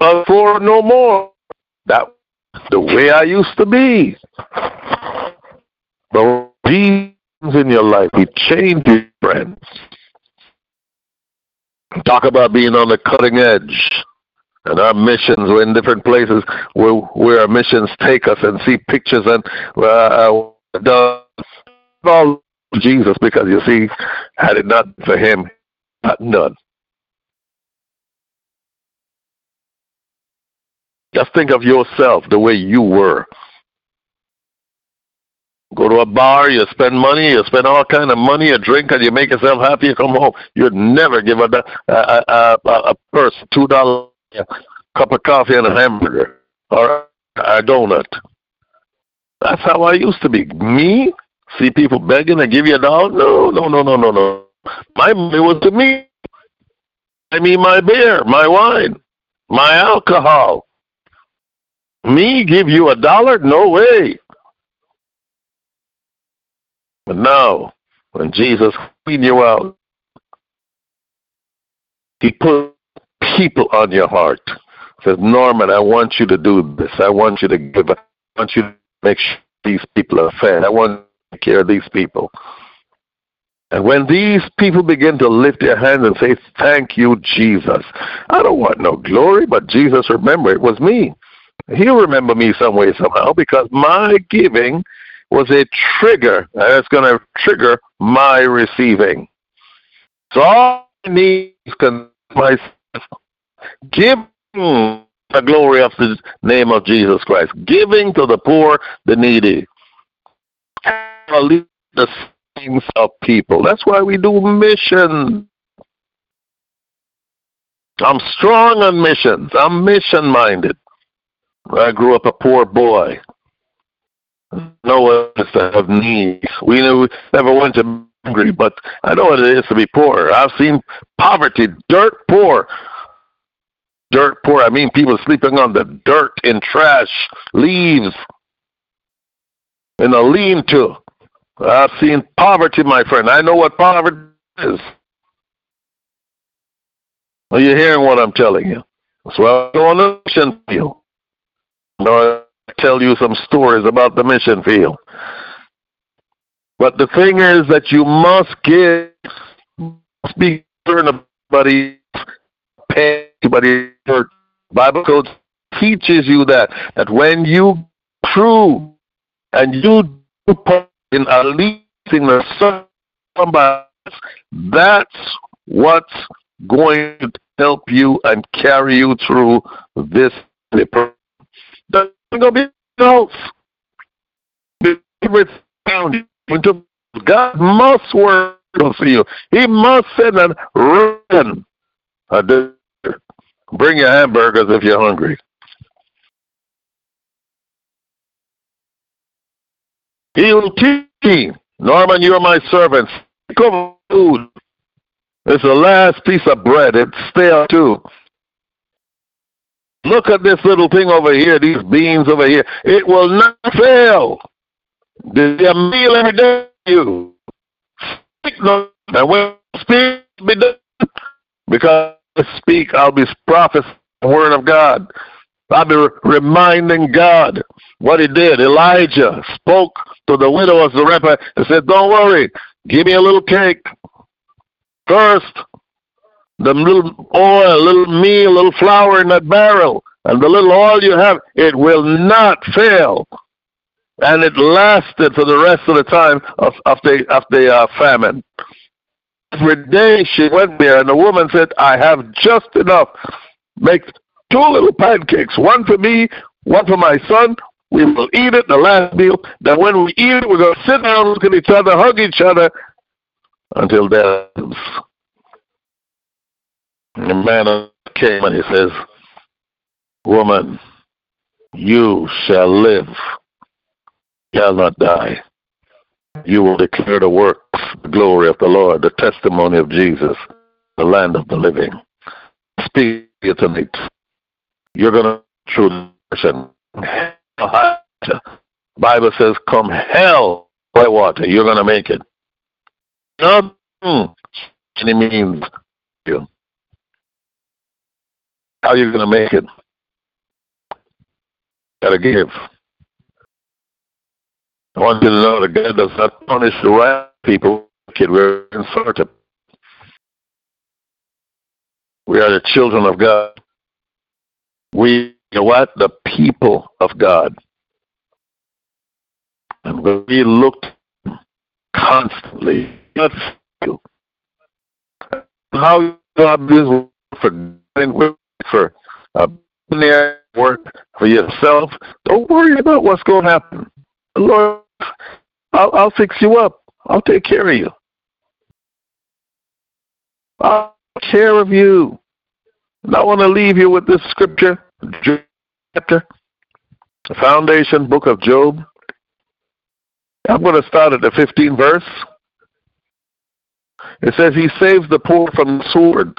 I'm for no more. That's the way I used to be. But Jesus in your life, he changed his friends. Talk about being on the cutting edge. And our missions, we're in different places where our missions take us and see pictures and all Jesus, because you see, had it not for him, not none. Just think of yourself the way you were. Go to a bar, you spend money, you spend all kind of money, you drink and you make yourself happy, you come home. You'd never give a person $2. A cup of coffee and a hamburger or a donut. That's how I used to be. Me? See people begging and give you a dollar? No. My money was to me. I mean my beer, my wine, my alcohol. Me give you a dollar? No way. But now, when Jesus cleaned you out, he put people on your heart. Says, Norman, I want you to do this. I want you to give up. I want you to make sure these people are fed. I want you to take care of these people. And when these people begin to lift their hands and say, thank you, Jesus. I don't want no glory, but Jesus, remember, it was me. He'll remember me some way, somehow, because my giving was a trigger, and it's going to trigger my receiving. So all I need is my giving the glory of the name of Jesus Christ. Giving to the poor, the needy. The things of people. That's why we do missions. I'm strong on missions. I'm mission-minded. I grew up a poor boy. No one has to have needs. We never went to hungry, but I know what it is to be poor. I've seen poverty, dirt poor. Dirt poor, I mean people sleeping on the dirt and trash, leaves, in a lean-to. I've seen poverty, my friend. I know what poverty is. Are you hearing what I'm telling you? That's why I go on the mission field. I tell you some stories about the mission field. But the thing is that you must be concerned about anybody, pay anybody for. Bible Code teaches you that when you prove and you do part in releasing the service from us, that's what's going to help you and carry you through this. There's going to be no found. God must work on you. He must send and run. Bring your hamburgers if you're hungry. He will teach me. Norman, you are my servants. Come food. It's the last piece of bread. It's stale too. Look at this little thing over here, these beans over here. It will not fail. There's a meal every day for you. Speak no, and when I speak, be done. Because I speak, I'll be prophesying the word of God. I'll be reminding God what he did. Elijah spoke to the widow of Zarephath and said, don't worry, give me a little cake. First, the little oil, little meal, little flour in that barrel, and the little oil you have, it will not fail. And it lasted for the rest of the time of the famine. Every day she went there, and the woman said, I have just enough. Make 2 little pancakes, one for me, one for my son. We will eat it, the last meal. Then when we eat it, we're going to sit down, look at each other, hug each other, until death. The man came and he says, "Woman, you shall live, you shall not die. You will declare the works, the glory of the Lord, the testimony of Jesus, the land of the living." Speak it tonight. You're going to true person. Bible says, "Come hell by water." You're going to make it. Nothing means you. How are you going to make it? Got to give. I want you to know that God does not punish the right people. We're insulted. We are the children of God. We are what? The people of God. And when we look constantly, that's you. How God is work for yourself, don't worry about what's going to happen. Lord, I'll fix you up. I'll take care of you. I'll take care of you. And I want to leave you with this scripture, Job chapter, the foundation book of Job. I'm going to start at the 15th verse. It says, "He saves the poor from the sword."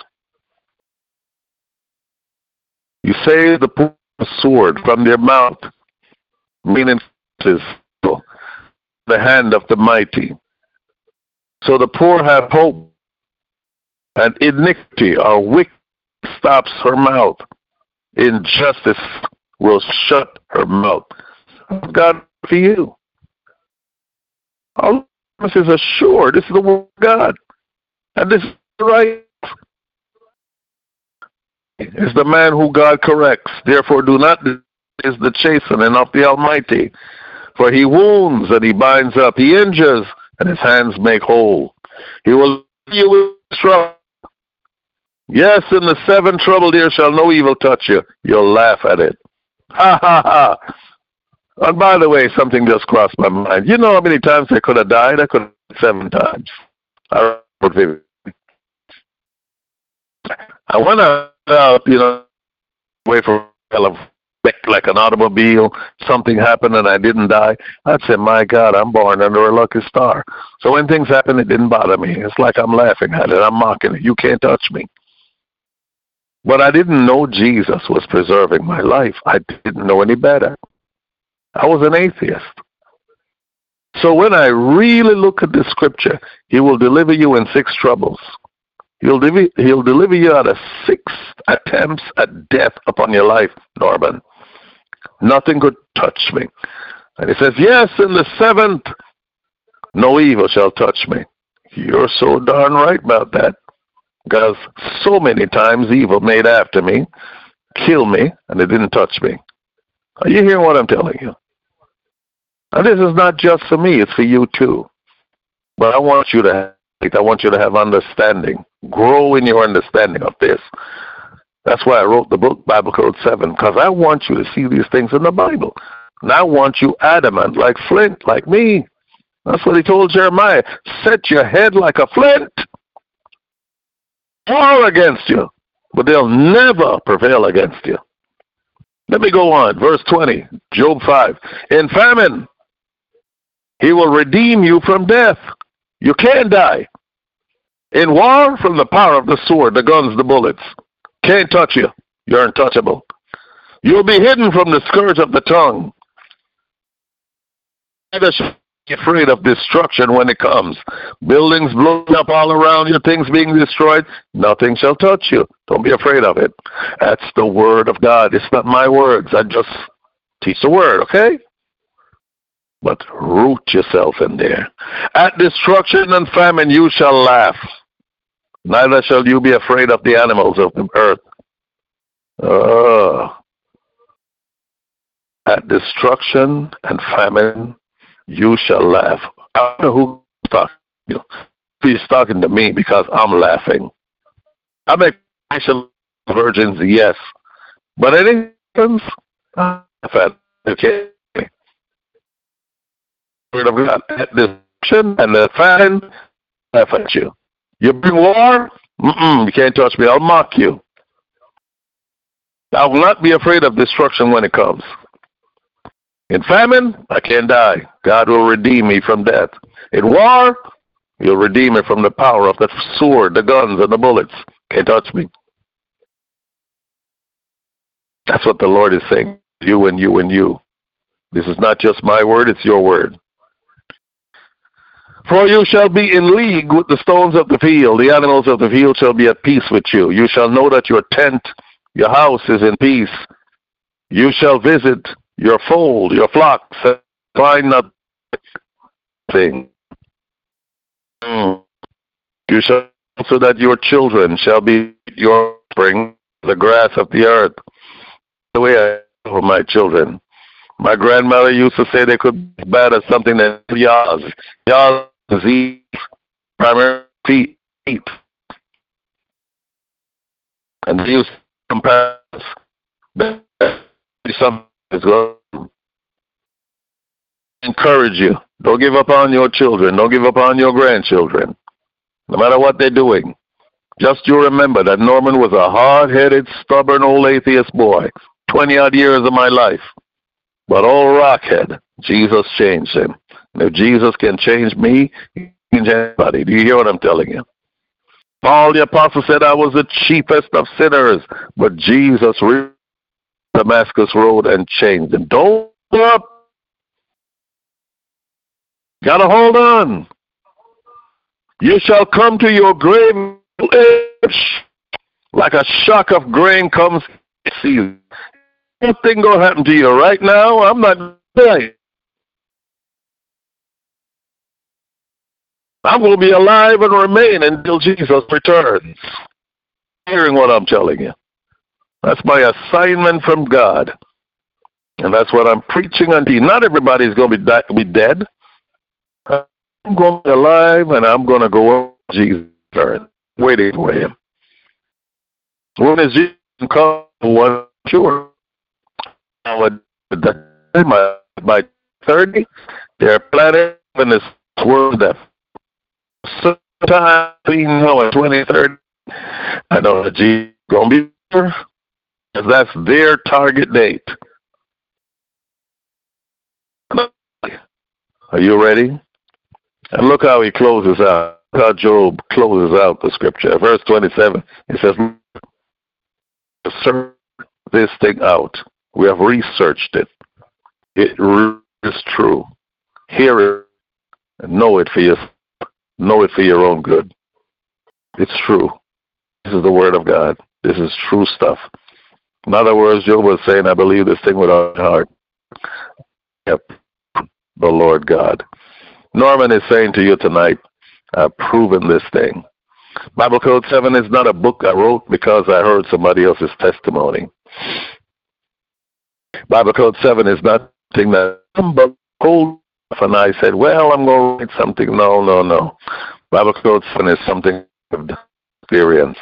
You save the poor from the sword, from their mouth, meaning the hand of the mighty. So the poor have hope, and iniquity or wickedness stops her mouth. Injustice will shut her mouth. God for you. Our promise is assured. This is the word of God, and this is the right. It's the man who God corrects. Therefore, do not is the chastening of the Almighty. For he wounds and he binds up, he injures, and his hands make whole. He will leave you with trouble. Yes, in the seven trouble there shall no evil touch you. You'll laugh at it. Ha ha ha. And by the way, something just crossed my mind. You know how many times I could have died? I could have died 7 times. I went out, away from California. Like an automobile, something happened and I didn't die. I'd say, "My God, I'm born under a lucky star." So when things happen, it didn't bother me. It's like I'm laughing at it. I'm mocking it. You can't touch me. But I didn't know Jesus was preserving my life. I didn't know any better. I was an atheist. So when I really look at this scripture, he will deliver you in 6 troubles. He'll deliver you out of 6 attempts at death upon your life, Norman. Nothing could touch me. And he says, "Yes, in the 7th, no evil shall touch me." You're so darn right about that. Because so many times evil made after me, killed me, and it didn't touch me. Are you hearing what I'm telling you? And this is not just for me, it's for you too. But I want you to have faith. I want you to have understanding. Grow in your understanding of this. That's why I wrote the book, Bible Code 7, because I want you to see these things in the Bible. And I want you adamant, like flint, like me. That's what he told Jeremiah. Set your head like a flint. War against you. But they'll never prevail against you. Let me go on. Verse 20, Job 5. "In famine, he will redeem you from death." You can't die. "In war, from the power of the sword," the guns, the bullets. Can't touch you. You're untouchable. "You'll be hidden from the scourge of the tongue." Neither should you be afraid of destruction when it comes. Buildings blown up all around you, things being destroyed. Nothing shall touch you. Don't be afraid of it. That's the word of God. It's not my words. I just teach the word, okay? But root yourself in there. "At destruction and famine you shall laugh. Neither shall you be afraid of the animals of the earth." At destruction and famine, you shall laugh. I don't know who's talking to you. He's talking to me because I'm laughing. I make virgins, yes. But anything happens, I laugh at okay. At destruction and the famine, laugh at you. You bring war? You can't touch me. I'll mock you. I will not be afraid of destruction when it comes. In famine, I can't die. God will redeem me from death. In war, you'll redeem me from the power of the sword, the guns, and the bullets. Can't touch me. That's what the Lord is saying. You and you and you. This is not just my word, it's your word. For you shall be in league with the stones of the field. The animals of the field shall be at peace with you. You shall know that your tent, your house is in peace. You shall visit your fold, your flocks, and find nothing. You shall so that your children shall be your offspring, the grass of the earth. The way I for my children. My grandmother used to say they could be as bad as something that Yaz. Yaz disease, primary feet. And they used to compare something as well. Encourage you. Don't give up on your children. Don't give up on your grandchildren. No matter what they're doing. Just you remember that Norman was a hard-headed, stubborn old atheist boy. 20-odd years of my life. But old Rockhead, Jesus changed him. And if Jesus can change me, he can change anybody. Do you hear what I'm telling you? Paul the Apostle said I was the cheapest of sinners, but Jesus reached Damascus Road and changed him. Don't give up. Gotta hold on. You shall come to your grave like a shock of grain comes this season. Nothing gonna happen to you right now. I'm not dying. I will be alive and remain until Jesus returns. Hearing what I'm telling you. That's my assignment from God. And that's what I'm preaching unto you. Not everybody's gonna be dead. I'm gonna be alive and I'm gonna go on Jesus' return. Waiting for him. When is Jesus come? One sure. By 30, they're planning in this world that sometime between now and 2030, I know that Jesus is going to be there, because that's their target date. Are you ready? And look how he closes out. Look how Job closes out the scripture. Verse 27, it says, "Search this thing out. We have researched it. It is true. Hear it and know it for yourself. Know it for your own good. It's true. This is the word of God. This is true stuff." In other words, Job was saying, "I believe this thing with all my heart." Yep, the Lord God. Norman is saying to you tonight, "I've proven this thing." Bible Code 7 is not a book I wrote because I heard somebody else's testimony. Bible Code 7 is not something that somebody told us and I said, "Well, I'm going to write something." No. Bible Code 7 is something I've experienced.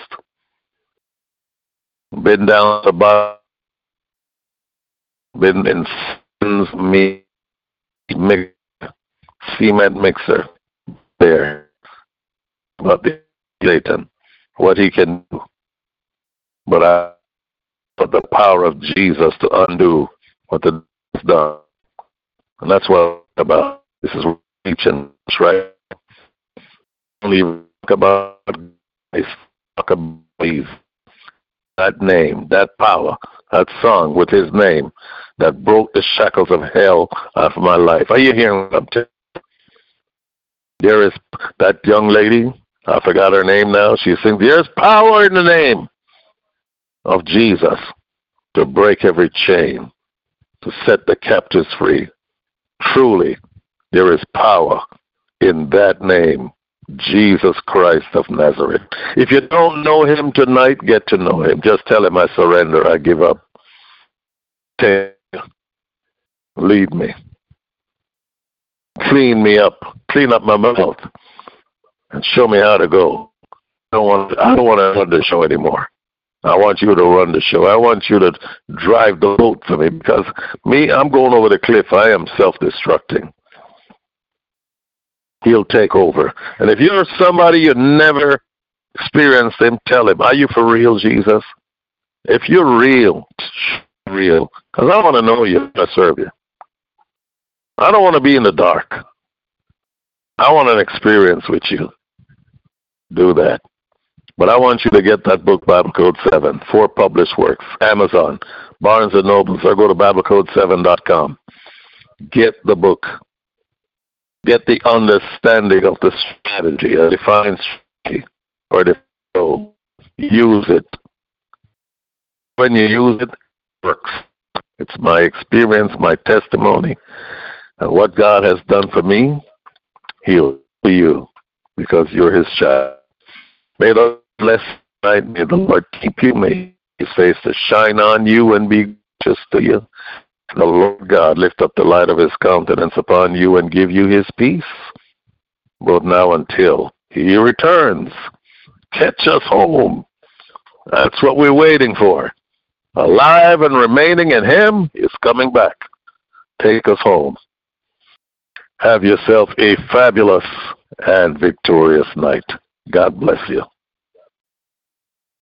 Been down to the bottom. Been in sins, cement mixer. There. About the Satan. What he can do. But I for the power of Jesus to undo what the devil's done. And that's what I'm about. This is preaching, right? Only talk about Christ, talk about Jesus. That name, that power, that song with his name that broke the shackles of hell out of my life. Are you hearing what I'm telling you? There is that young lady, I forgot her name now, she sings, "There's power in the name of Jesus to break every chain, to set the captives free." Truly, there is power in that name, Jesus Christ of Nazareth. If you don't know him tonight, get to know him. Just tell him, "I surrender, I give up. Lead me. Clean me up. Clean up my mouth and show me how to go. I don't want to run the show anymore. I want you to run the show. I want you to drive the boat for me, because I'm going over the cliff. I am self-destructing. he'll take over. And if you're somebody you never experienced him, tell him, are you for real, Jesus? If you're real, because I want to know you, I serve you. I don't want to be in the dark. I want an experience with you. Do that. But I want you to get that book, Bible Code 7, 4 published works, Amazon, Barnes & Noble, or go to BibleCode7.com. Get the book. Get the understanding of the strategy, a defined strategy, or the goal. Use it. When you use it, it works. It's my experience, my testimony, and what God has done for me, he'll do for you, because you're his child. May the bless night. May the Lord keep you. May his face to shine on you and be gracious to you. The Lord God lift up the light of his countenance upon you and give you his peace, both now until he returns. Catch us home. That's what we're waiting for. Alive and remaining in him is coming back. Take us home. Have yourself a fabulous and victorious night. God bless you.